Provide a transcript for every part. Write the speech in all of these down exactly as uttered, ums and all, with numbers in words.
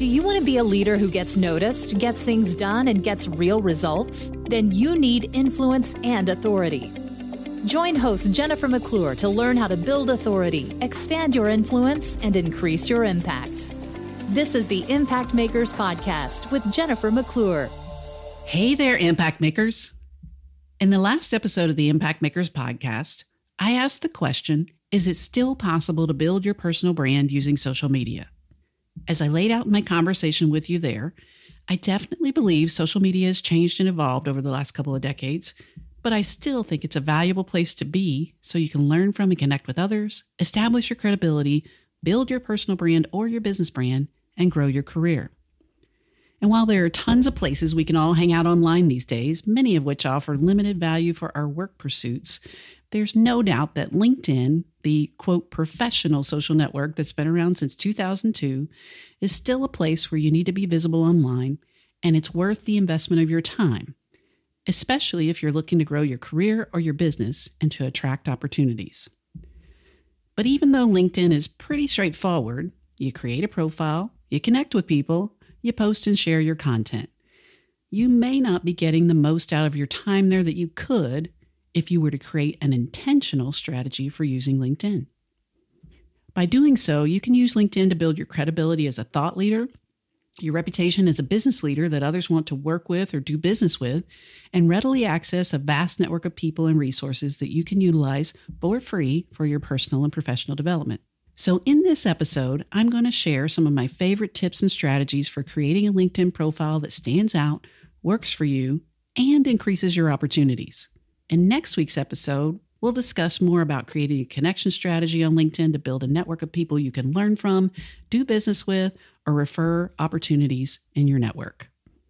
Do you want to be a leader who gets noticed, gets things done, and gets real results? Then you need influence and authority. Join host Jennifer McClure to learn how to build authority, expand your influence, and increase your impact. This is the Impact Makers Podcast with Jennifer McClure. Hey there, Impact Makers. In the last episode of the Impact Makers Podcast, I asked the question, is it still possible to build your personal brand using social media? As I laid out in my conversation with you there, I definitely believe social media has changed and evolved over the last couple of decades, but I still think it's a valuable place to be so you can learn from and connect with others, establish your credibility, build your personal brand or your business brand, and grow your career. And while there are tons of places we can all hang out online these days, many of which offer limited value for our work pursuits, there's no doubt that LinkedIn, the quote professional social network that's been around since two thousand two, is still a place where you need to be visible online, and it's worth the investment of your time, especially if you're looking to grow your career or your business and to attract opportunities. But even though LinkedIn is pretty straightforward, you create a profile, you connect with people, you post and share your content. You may not be getting the most out of your time there that you could if you were to create an intentional strategy for using LinkedIn. By doing so, you can use LinkedIn to build your credibility as a thought leader, your reputation as a business leader that others want to work with or do business with, and readily access a vast network of people and resources that you can utilize for free for your personal and professional development. So in this episode, I'm going to share some of my favorite tips and strategies for creating a LinkedIn profile that stands out, works for you, and increases your opportunities. In next week's episode, we'll discuss more about creating a connection strategy on LinkedIn to build a network of people you can learn from, do business with, or refer opportunities in your network.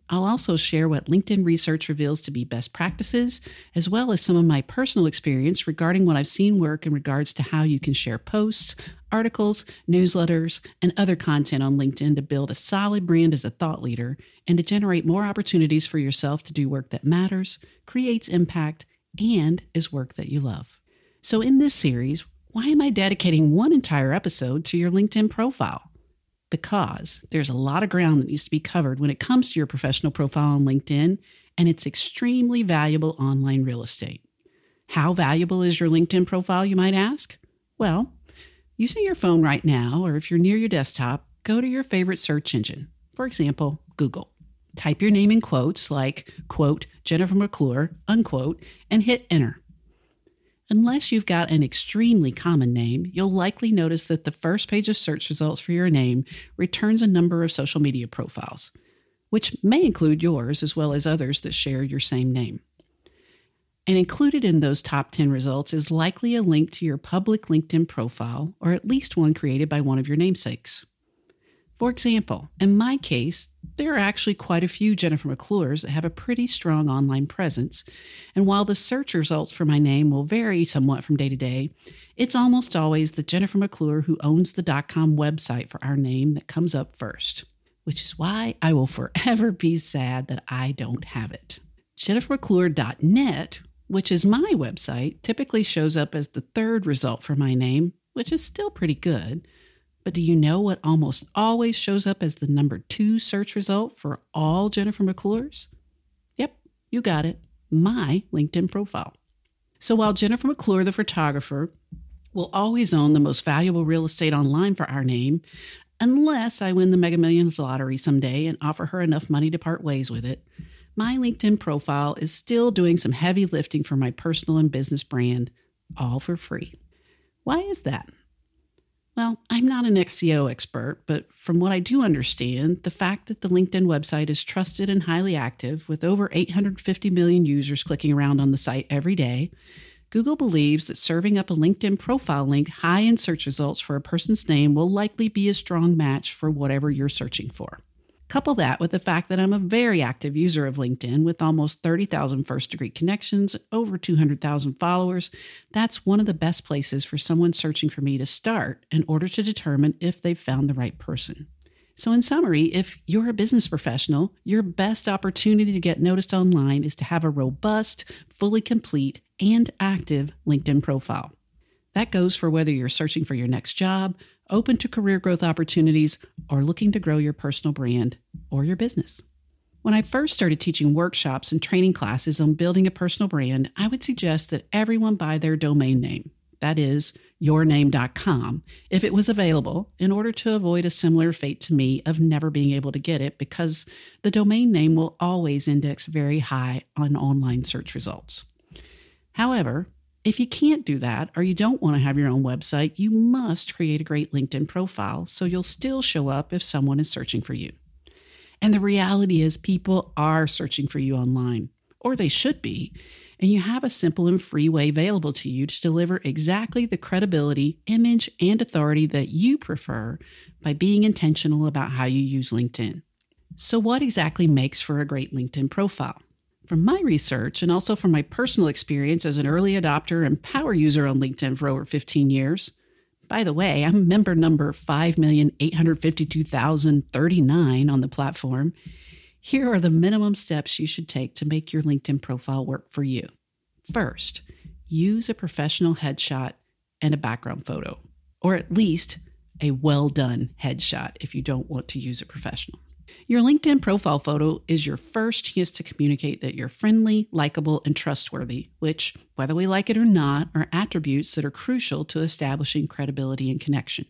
I'll also share what LinkedIn research reveals to be best practices, as well as some of my personal experience regarding what I've seen work in regards to how you can share posts, articles, newsletters, and other content on LinkedIn to build a solid brand as a thought leader and to generate more opportunities for yourself to do work that matters, creates impact, and is work that you love. So in this series, why am I dedicating one entire episode to your LinkedIn profile? Because there's a lot of ground that needs to be covered when it comes to your professional profile on LinkedIn, and it's extremely valuable online real estate. How valuable is your LinkedIn profile, you might ask? Well, using your phone right now, or if you're near your desktop, go to your favorite search engine, for example, Google. Type your name in quotes like, quote, Jennifer McClure, unquote, and hit enter. Unless you've got an extremely common name, you'll likely notice that the first page of search results for your name returns a number of social media profiles, which may include yours as well as others that share your same name. And included in those top ten results is likely a link to your public LinkedIn profile, or at least one created by one of your namesakes. For example, in my case, there are actually quite a few Jennifer McClures that have a pretty strong online presence, and while the search results for my name will vary somewhat from day to day, it's almost always the Jennifer McClure who owns the .com website for our name that comes up first, which is why I will forever be sad that I don't have it. jennifer mcclure dot net, which is my website, typically shows up as the third result for my name, which is still pretty good. But do you know what almost always shows up as the number two search result for all Jennifer McClures? Yep, you got it. My LinkedIn profile. So while Jennifer McClure, the photographer, will always own the most valuable real estate online for our name, unless I win the Mega Millions lottery someday and offer her enough money to part ways with it, my LinkedIn profile is still doing some heavy lifting for my personal and business brand, all for free. Why is that? Well, I'm not an S E O expert, but from what I do understand, the fact that the LinkedIn website is trusted and highly active with over eight hundred fifty million users clicking around on the site every day, Google believes that serving up a LinkedIn profile link high in search results for a person's name will likely be a strong match for whatever you're searching for. Couple that with the fact that I'm a very active user of LinkedIn with almost thirty thousand first-degree connections, over two hundred thousand followers. That's one of the best places for someone searching for me to start in order to determine if they've found the right person. So in summary, if you're a business professional, your best opportunity to get noticed online is to have a robust, fully complete, and active LinkedIn profile. That goes for whether you're searching for your next job, open to career growth opportunities, or looking to grow your personal brand or your business. When I first started teaching workshops and training classes on building a personal brand, I would suggest that everyone buy their domain name, that is, your name dot com, if it was available, in order to avoid a similar fate to me of never being able to get it, because the domain name will always index very high on online search results. However, if you can't do that, or you don't want to have your own website, you must create a great LinkedIn profile so you'll still show up if someone is searching for you. And the reality is people are searching for you online, or they should be, and you have a simple and free way available to you to deliver exactly the credibility, image, and authority that you prefer by being intentional about how you use LinkedIn. So what exactly makes for a great LinkedIn profile? From my research and also from my personal experience as an early adopter and power user on LinkedIn for over fifteen years, by the way, I'm member number five million eight hundred fifty-two thousand thirty-nine on the platform. Here are the minimum steps you should take to make your LinkedIn profile work for you. First, use a professional headshot and a background photo, or at least a well-done headshot if you don't want to use a professional. Your LinkedIn profile photo is your first chance to communicate that you're friendly, likable, and trustworthy, which, whether we like it or not, are attributes that are crucial to establishing credibility and connection.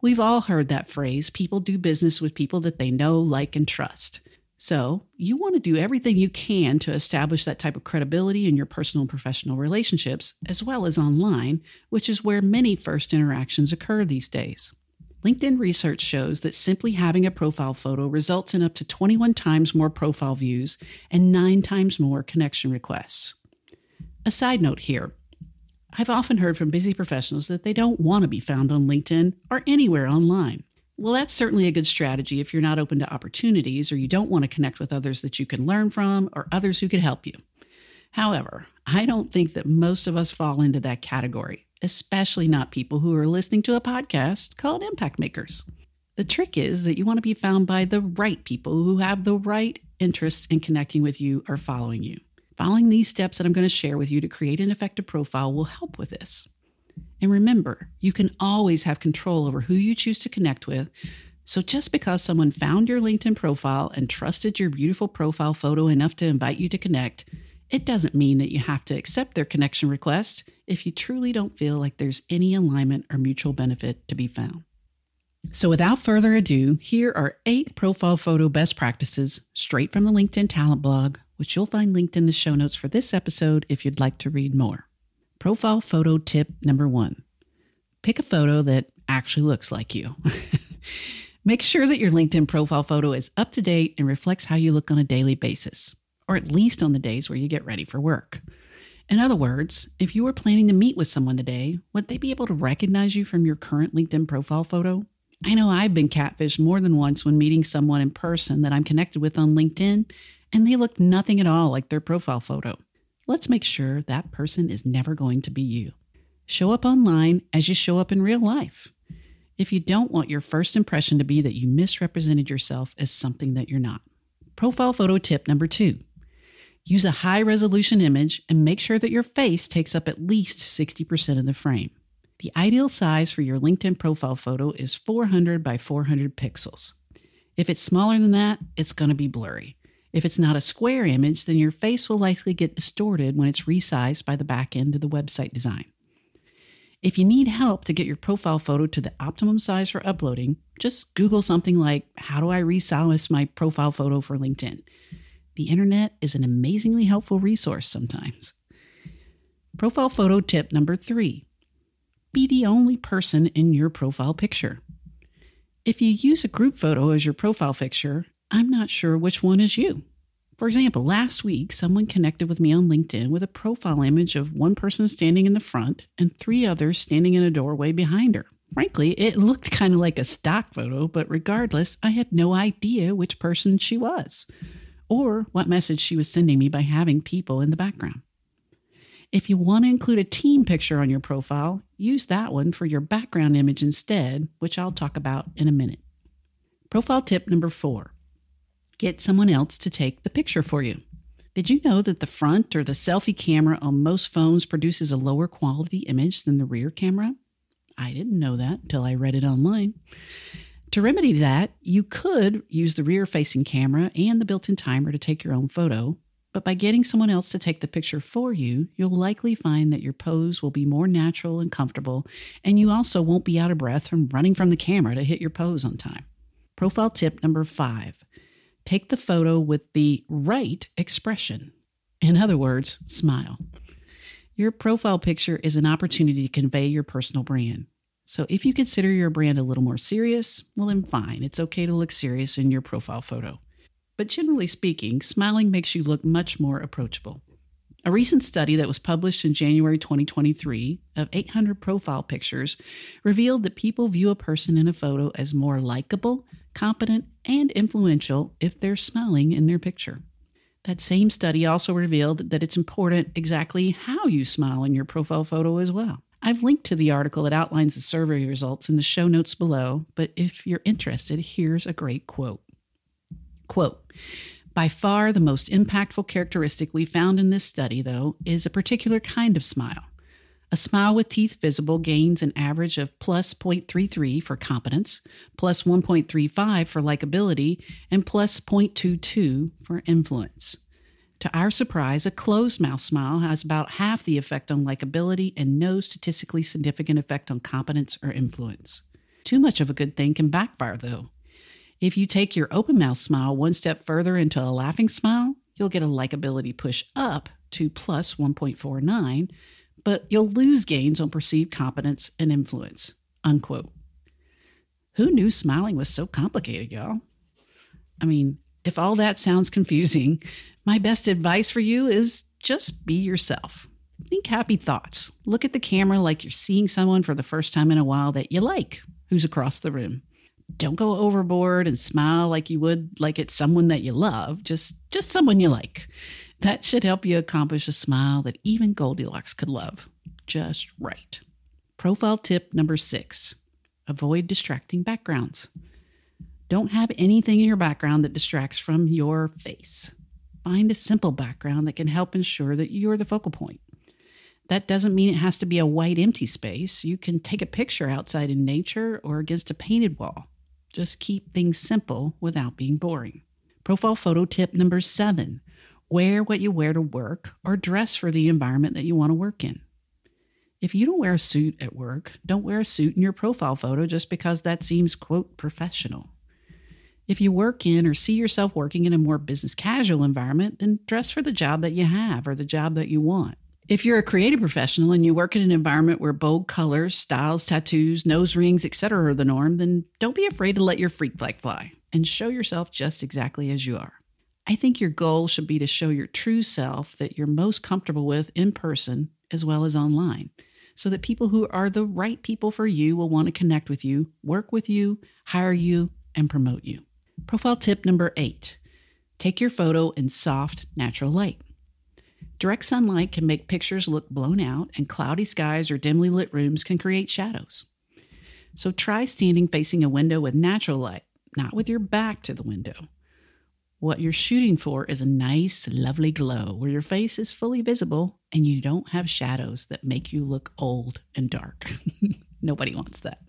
We've all heard that phrase, people do business with people that they know, like, and trust. So you want to do everything you can to establish that type of credibility in your personal and professional relationships, as well as online, which is where many first interactions occur these days. LinkedIn research shows that simply having a profile photo results in up to twenty-one times more profile views and nine times more connection requests. A side note here, I've often heard from busy professionals that they don't want to be found on LinkedIn or anywhere online. Well, that's certainly a good strategy if you're not open to opportunities or you don't want to connect with others that you can learn from or others who could help you. However, I don't think that most of us fall into that category, especially not people who are listening to a podcast called Impact Makers. The trick is that you want to be found by the right people who have the right interests in connecting with you or following you. Following these steps that I'm going to share with you to create an effective profile will help with this. And remember, you can always have control over who you choose to connect with. So just because someone found your LinkedIn profile and trusted your beautiful profile photo enough to invite you to connect, it doesn't mean that you have to accept their connection request if you truly don't feel like there's any alignment or mutual benefit to be found. So without further ado, here are eight profile photo best practices straight from the LinkedIn Talent Blog, which you'll find linked in the show notes for this episode if you'd like to read more. Profile photo tip number one, pick a photo that actually looks like you. Make sure that your LinkedIn profile photo is up to date and reflects how you look on a daily basis, or at least on the days where you get ready for work. In other words, if you were planning to meet with someone today, would they be able to recognize you from your current LinkedIn profile photo? I know I've been catfished more than once when meeting someone in person that I'm connected with on LinkedIn, and they looked nothing at all like their profile photo. Let's make sure that person is never going to be you. Show up online as you show up in real life. If you don't want your first impression to be that you misrepresented yourself as something that you're not. Profile photo tip number two. Use a high-resolution image and make sure that your face takes up at least sixty percent of the frame. The ideal size for your LinkedIn profile photo is four hundred by four hundred pixels. If it's smaller than that, it's going to be blurry. If it's not a square image, then your face will likely get distorted when it's resized by the back end of the website design. If you need help to get your profile photo to the optimum size for uploading, just Google something like, how do I resize my profile photo for LinkedIn? The internet is an amazingly helpful resource sometimes. Profile photo tip number three, be the only person in your profile picture. If you use a group photo as your profile picture, I'm not sure which one is you. For example, last week, someone connected with me on LinkedIn with a profile image of one person standing in the front and three others standing in a doorway behind her. Frankly, it looked kind of like a stock photo, but regardless, I had no idea which person she was, or what message she was sending me by having people in the background. If you want to include a team picture on your profile, use that one for your background image instead, which I'll talk about in a minute. Profile tip number four, get someone else to take the picture for you. Did you know that the front or the selfie camera on most phones produces a lower quality image than the rear camera? I didn't know that until I read it online. To remedy that, you could use the rear-facing camera and the built-in timer to take your own photo, but by getting someone else to take the picture for you, you'll likely find that your pose will be more natural and comfortable, and you also won't be out of breath from running from the camera to hit your pose on time. Profile tip number five, take the photo with the right expression. In other words, smile. Your profile picture is an opportunity to convey your personal brand. So if you consider your brand a little more serious, well then fine, it's okay to look serious in your profile photo. But generally speaking, smiling makes you look much more approachable. A recent study that was published in January twenty twenty-three of eight hundred profile pictures revealed that people view a person in a photo as more likable, competent, and influential if they're smiling in their picture. That same study also revealed that it's important exactly how you smile in your profile photo as well. I've linked to the article that outlines the survey results in the show notes below, but if you're interested, here's a great quote. Quote, "By far the most impactful characteristic we found in this study, though, is a particular kind of smile. A smile with teeth visible gains an average of plus zero point three three for competence, plus one point three five for likability, and plus zero point two two for influence. To our surprise, a closed-mouth smile has about half the effect on likability and no statistically significant effect on competence or influence. Too much of a good thing can backfire, though. If you take your open-mouth smile one step further into a laughing smile, you'll get a likability push up to plus one point four nine, but you'll lose gains on perceived competence and influence." Unquote. Who knew smiling was so complicated, y'all? I mean, if all that sounds confusing, my best advice for you is just be yourself. Think happy thoughts. Look at the camera like you're seeing someone for the first time in a while that you like, who's across the room. Don't go overboard and smile like you would like it's someone that you love, just, just someone you like. That should help you accomplish a smile that even Goldilocks could love. Just right. Profile tip number six, avoid distracting backgrounds. Don't have anything in your background that distracts from your face. Find a simple background that can help ensure that you're the focal point. That doesn't mean it has to be a white empty space. You can take a picture outside in nature or against a painted wall. Just keep things simple without being boring. Profile photo tip number seven, wear what you wear to work or dress for the environment that you want to work in. If you don't wear a suit at work, don't wear a suit in your profile photo just because that seems, quote, professional. If you work in or see yourself working in a more business casual environment, then dress for the job that you have or the job that you want. If you're a creative professional and you work in an environment where bold colors, styles, tattoos, nose rings, et cetera are the norm, then don't be afraid to let your freak flag fly and show yourself just exactly as you are. I think your goal should be to show your true self that you're most comfortable with in person as well as online, so that people who are the right people for you will want to connect with you, work with you, hire you, and promote you. Profile tip number eight, take your photo in soft, natural light. Direct sunlight can make pictures look blown out, and cloudy skies or dimly lit rooms can create shadows. So try standing facing a window with natural light, not with your back to the window. What you're shooting for is a nice, lovely glow where your face is fully visible and you don't have shadows that make you look old and dark. Nobody wants that.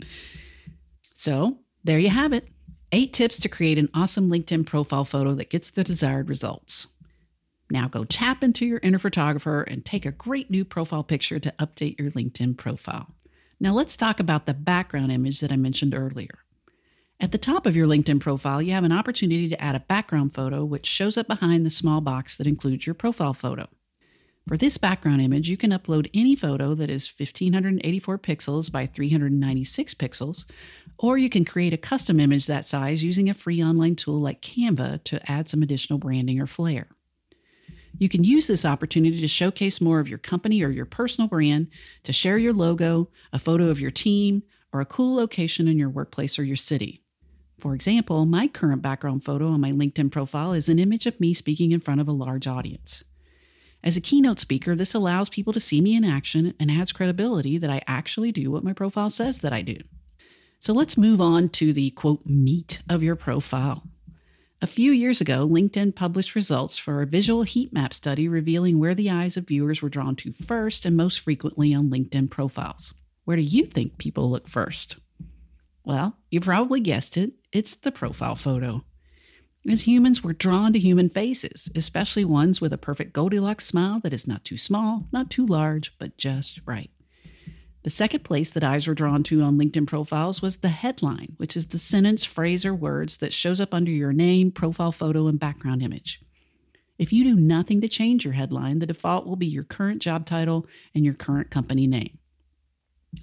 So there you have it. Eight tips to create an awesome LinkedIn profile photo that gets the desired results. Now go tap into your inner photographer and take a great new profile picture to update your LinkedIn profile. Now let's talk about the background image that I mentioned earlier. At the top of your LinkedIn profile, you have an opportunity to add a background photo, which shows up behind the small box that includes your profile photo. For this background image, you can upload any photo that is one thousand five hundred eighty-four pixels by three hundred ninety-six pixels, or you can create a custom image that size using a free online tool like Canva to add some additional branding or flair. You can use this opportunity to showcase more of your company or your personal brand, to share your logo, a photo of your team, or a cool location in your workplace or your city. For example, my current background photo on my LinkedIn profile is an image of me speaking in front of a large audience. As a keynote speaker, this allows people to see me in action and adds credibility that I actually do what my profile says that I do. So let's move on to the, quote, meat of your profile. A few years ago, LinkedIn published results for a visual heat map study revealing where the eyes of viewers were drawn to first and most frequently on LinkedIn profiles. Where do you think people look first? Well, you probably guessed it. It's the profile photo. As humans, we're drawn to human faces, especially ones with a perfect Goldilocks smile that is not too small, not too large, but just right. The second place that eyes were drawn to on LinkedIn profiles was the headline, which is the sentence, phrase, or words that shows up under your name, profile photo, and background image. If you do nothing to change your headline, the default will be your current job title and your current company name.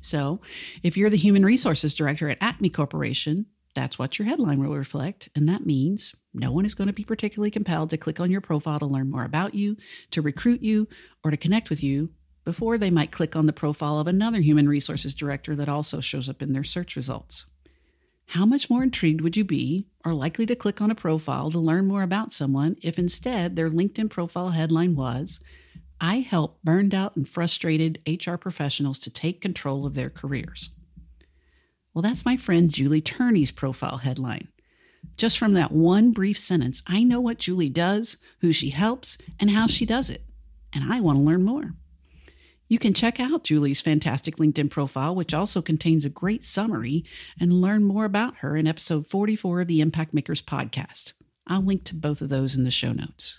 So if you're the human resources director at Acme Corporation, that's what your headline will reflect, and that means no one is going to be particularly compelled to click on your profile to learn more about you, to recruit you, or to connect with you before they might click on the profile of another human resources director that also shows up in their search results. How much more intrigued would you be or likely to click on a profile to learn more about someone if instead their LinkedIn profile headline was, I help burned out and frustrated H R professionals to take control of their careers? Well, that's my friend Julie Turney's profile headline. Just from that one brief sentence, I know what Julie does, who she helps, and how she does it, and I want to learn more. You can check out Julie's fantastic LinkedIn profile, which also contains a great summary, and learn more about her in episode forty-four of the Impact Makers podcast. I'll link to both of those in the show notes.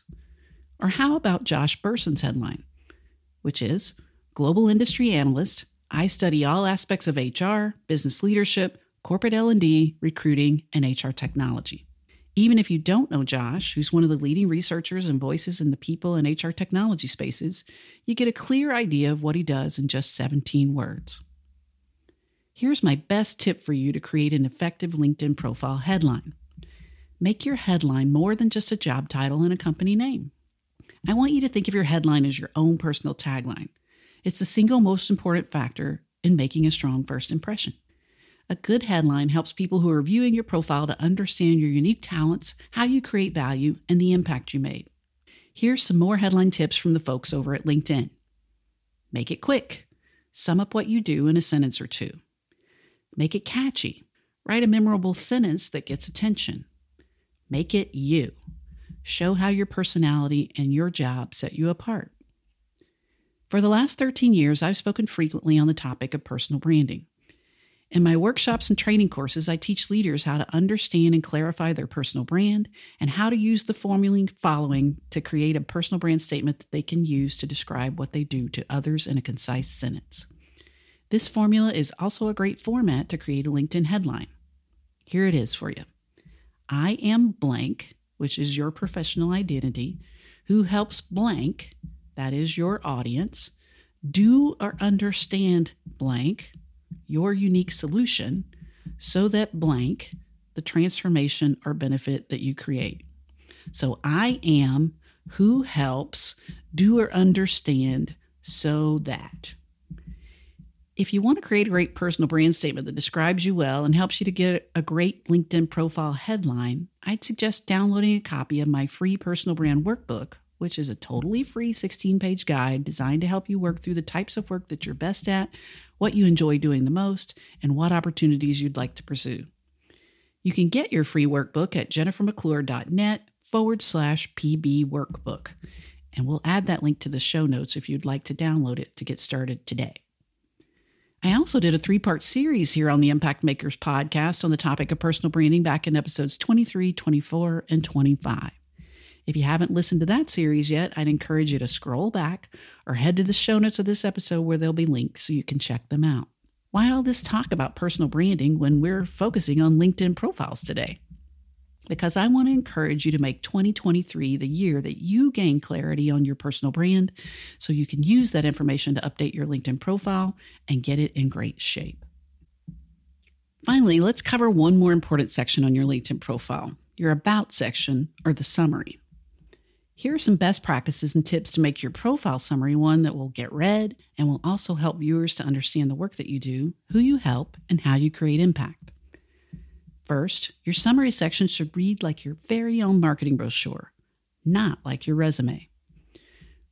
Or how about Josh Burson's headline, which is Global Industry Analyst, I study all aspects of H R, business leadership, corporate L and D, recruiting, and H R technology. Even if you don't know Josh, who's one of the leading researchers and voices in the people and H R technology spaces, you get a clear idea of what he does in just seventeen words. Here's my best tip for you to create an effective LinkedIn profile headline. Make your headline more than just a job title and a company name. I want you to think of your headline as your own personal tagline. It's the single most important factor in making a strong first impression. A good headline helps people who are viewing your profile to understand your unique talents, how you create value, and the impact you made. Here's some more headline tips from the folks over at LinkedIn. Make it quick. Sum up what you do in a sentence or two. Make it catchy. Write a memorable sentence that gets attention. Make it you. Show how your personality and your job set you apart. For the last thirteen years, I've spoken frequently on the topic of personal branding. In my workshops and training courses, I teach leaders how to understand and clarify their personal brand and how to use the formula following to create a personal brand statement that they can use to describe what they do to others in a concise sentence. This formula is also a great format to create a LinkedIn headline. Here it is for you. I am blank, which is your professional identity, who helps blank, that is your audience, do or understand blank, your unique solution, so that blank, the transformation or benefit that you create. So I am who helps do or understand so that. If you want to create a great personal brand statement that describes you well and helps you to get a great LinkedIn profile headline, I'd suggest downloading a copy of my free personal brand workbook, which is a totally free sixteen-page guide designed to help you work through the types of work that you're best at, what you enjoy doing the most, and what opportunities you'd like to pursue. You can get your free workbook at jennifer mcclure dot net forward slash PB workbook. And we'll add that link to the show notes if you'd like to download it to get started today. I also did a three-part series here on the Impact Makers podcast on the topic of personal branding back in episodes twenty-three, twenty-four, and twenty-five. If you haven't listened to that series yet, I'd encourage you to scroll back or head to the show notes of this episode where there'll be links so you can check them out. Why all this talk about personal branding when we're focusing on LinkedIn profiles today? Because I want to encourage you to make twenty twenty-three the year that you gain clarity on your personal brand so you can use that information to update your LinkedIn profile and get it in great shape. Finally, let's cover one more important section on your LinkedIn profile, your About section or the summary. Here are some best practices and tips to make your profile summary one that will get read and will also help viewers to understand the work that you do, who you help, and how you create impact. First, your summary section should read like your very own marketing brochure, not like your resume.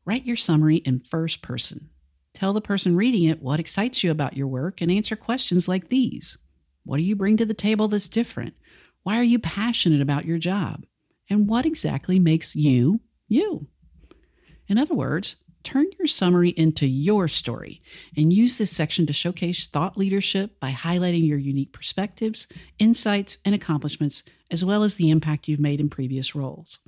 Write your summary in first person. Tell the person reading it what excites you about your work and answer questions like these. What do you bring to the table that's different? Why are you passionate about your job? And what exactly makes you you? In other words, turn your summary into your story and use this section to showcase thought leadership by highlighting your unique perspectives, insights, and accomplishments, as well as the impact you've made in previous roles.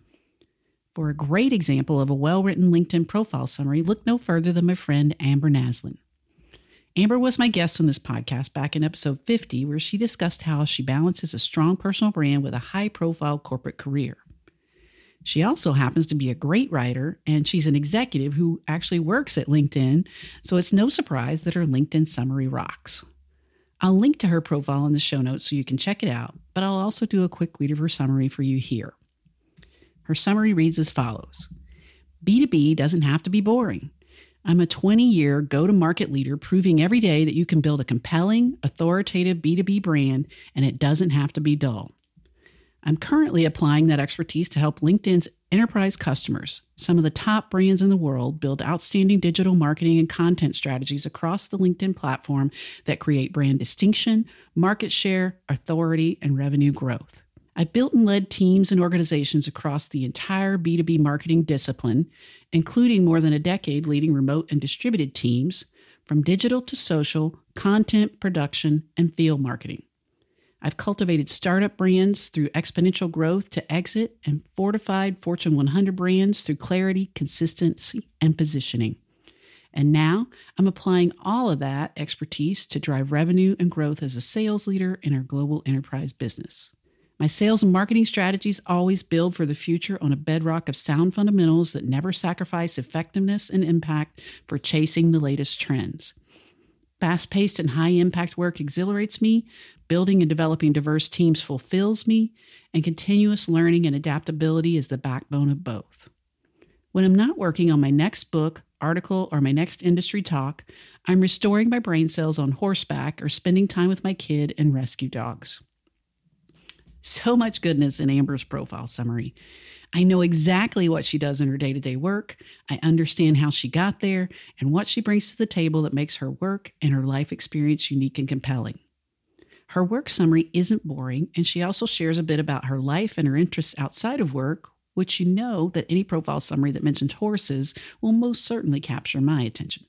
For a great example of a well-written LinkedIn profile summary, look no further than my friend Amber Naslin. Amber was my guest on this podcast back in episode fifty, where she discussed how she balances a strong personal brand with a high-profile corporate career. She also happens to be a great writer, and she's an executive who actually works at LinkedIn, so it's no surprise that her LinkedIn summary rocks. I'll link to her profile in the show notes so you can check it out, but I'll also do a quick read of her summary for you here. Her summary reads as follows. B two B doesn't have to be boring. I'm a twenty-year go-to-market leader proving every day that you can build a compelling, authoritative B two B brand, and it doesn't have to be dull. I'm currently applying that expertise to help LinkedIn's enterprise customers, some of the top brands in the world, build outstanding digital marketing and content strategies across the LinkedIn platform that create brand distinction, market share, authority, and revenue growth. I've built and led teams and organizations across the entire B two B marketing discipline, including more than a decade leading remote and distributed teams, from digital to social, content production, and field marketing. I've cultivated startup brands through exponential growth to exit and fortified Fortune one hundred brands through clarity, consistency, and positioning. And now I'm applying all of that expertise to drive revenue and growth as a sales leader in our global enterprise business. My sales and marketing strategies always build for the future on a bedrock of sound fundamentals that never sacrifice effectiveness and impact for chasing the latest trends. Fast-paced and high-impact work exhilarates me, building and developing diverse teams fulfills me, and continuous learning and adaptability is the backbone of both. When I'm not working on my next book, article, or my next industry talk, I'm restoring my brain cells on horseback or spending time with my kid and rescue dogs. So much goodness in Amber's profile summary. I know exactly what she does in her day-to-day work. I understand how she got there and what she brings to the table that makes her work and her life experience unique and compelling. Her work summary isn't boring, and she also shares a bit about her life and her interests outside of work, which you know that any profile summary that mentions horses will most certainly capture my attention.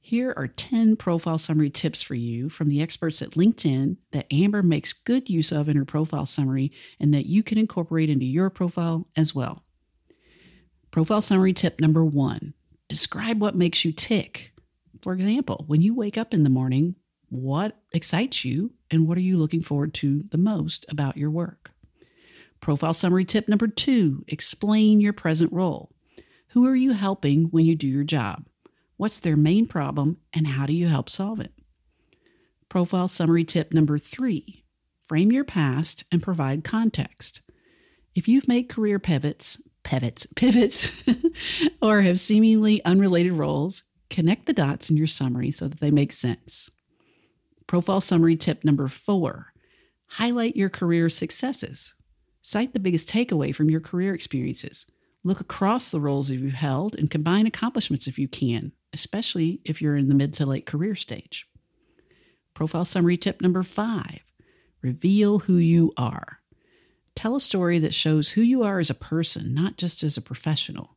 Here are ten profile summary tips for you from the experts at LinkedIn that Amber makes good use of in her profile summary and that you can incorporate into your profile as well. Profile summary tip number one, describe what makes you tick. For example, when you wake up in the morning, what excites you and what are you looking forward to the most about your work? Profile summary tip number two, explain your present role. Who are you helping when you do your job? What's their main problem, and how do you help solve it? Profile summary tip number three, frame your past and provide context. If you've made career pivots, pivots, pivots, or have seemingly unrelated roles, connect the dots in your summary so that they make sense. Profile summary tip number four, highlight your career successes. Cite the biggest takeaway from your career experiences. Look across the roles that you've held and combine accomplishments if you can, especially if you're in the mid to late career stage. Profile summary tip number five, reveal who you are. Tell a story that shows who you are as a person, not just as a professional.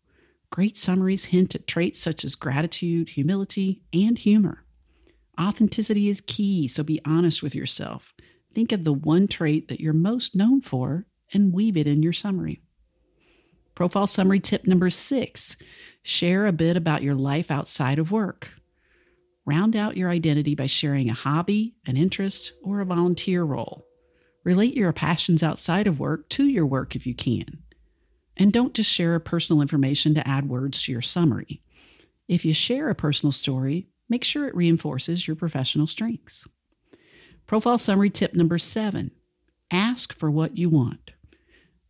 Great summaries hint at traits such as gratitude, humility, and humor. Authenticity is key, so be honest with yourself. Think of the one trait that you're most known for and weave it in your summary. Profile summary tip number six, share a bit about your life outside of work. Round out your identity by sharing a hobby, an interest, or a volunteer role. Relate your passions outside of work to your work if you can. And don't just share personal information to add words to your summary. If you share a personal story, make sure it reinforces your professional strengths. Profile summary tip number seven, ask for what you want.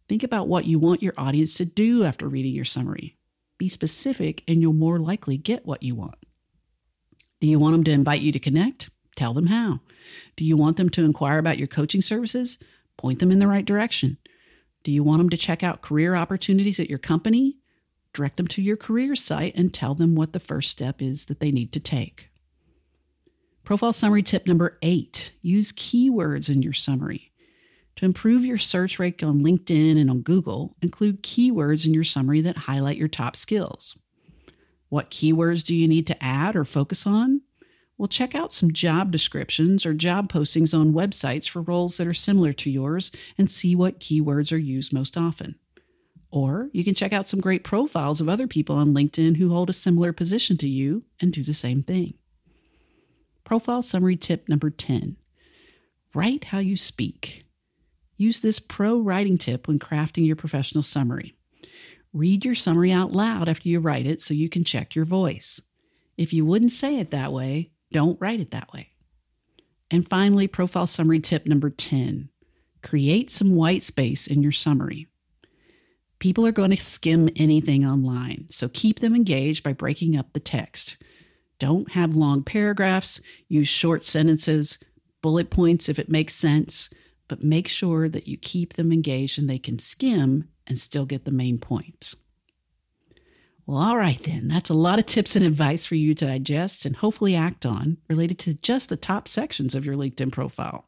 Think about what you want your audience to do after reading your summary. Be specific and you'll more likely get what you want. Do you want them to invite you to connect? Tell them how. Do you want them to inquire about your coaching services? Point them in the right direction. Do you want them to check out career opportunities at your company? Direct them to your career site and tell them what the first step is that they need to take. Profile summary tip number eight, use keywords in your summary. To improve your search rate on LinkedIn and on Google, include keywords in your summary that highlight your top skills. What keywords do you need to add or focus on? Well, check out some job descriptions or job postings on websites for roles that are similar to yours and see what keywords are used most often. Or you can check out some great profiles of other people on LinkedIn who hold a similar position to you and do the same thing. Profile summary tip number ten. Write how you speak. Use this pro writing tip when crafting your professional summary. Read your summary out loud after you write it so you can check your voice. If you wouldn't say it that way, don't write it that way. And finally, profile summary tip number ten. Create some white space in your summary. People are going to skim anything online, so keep them engaged by breaking up the text. Don't have long paragraphs, use short sentences, bullet points if it makes sense, but make sure that you keep them engaged and they can skim and still get the main point. Well, all right then, that's a lot of tips and advice for you to digest and hopefully act on related to just the top sections of your LinkedIn profile.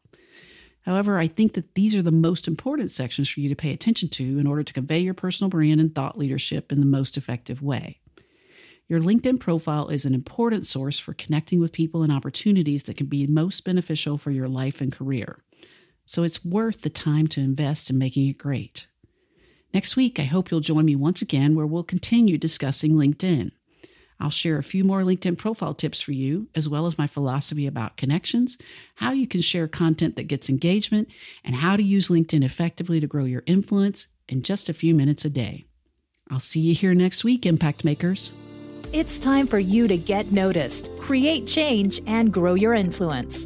However, I think that these are the most important sections for you to pay attention to in order to convey your personal brand and thought leadership in the most effective way. Your LinkedIn profile is an important source for connecting with people and opportunities that can be most beneficial for your life and career. So it's worth the time to invest in making it great. Next week, I hope you'll join me once again where we'll continue discussing LinkedIn. I'll share a few more LinkedIn profile tips for you, as well as my philosophy about connections, how you can share content that gets engagement, and how to use LinkedIn effectively to grow your influence in just a few minutes a day. I'll see you here next week, Impact Makers. It's time for you to get noticed, create change, and grow your influence.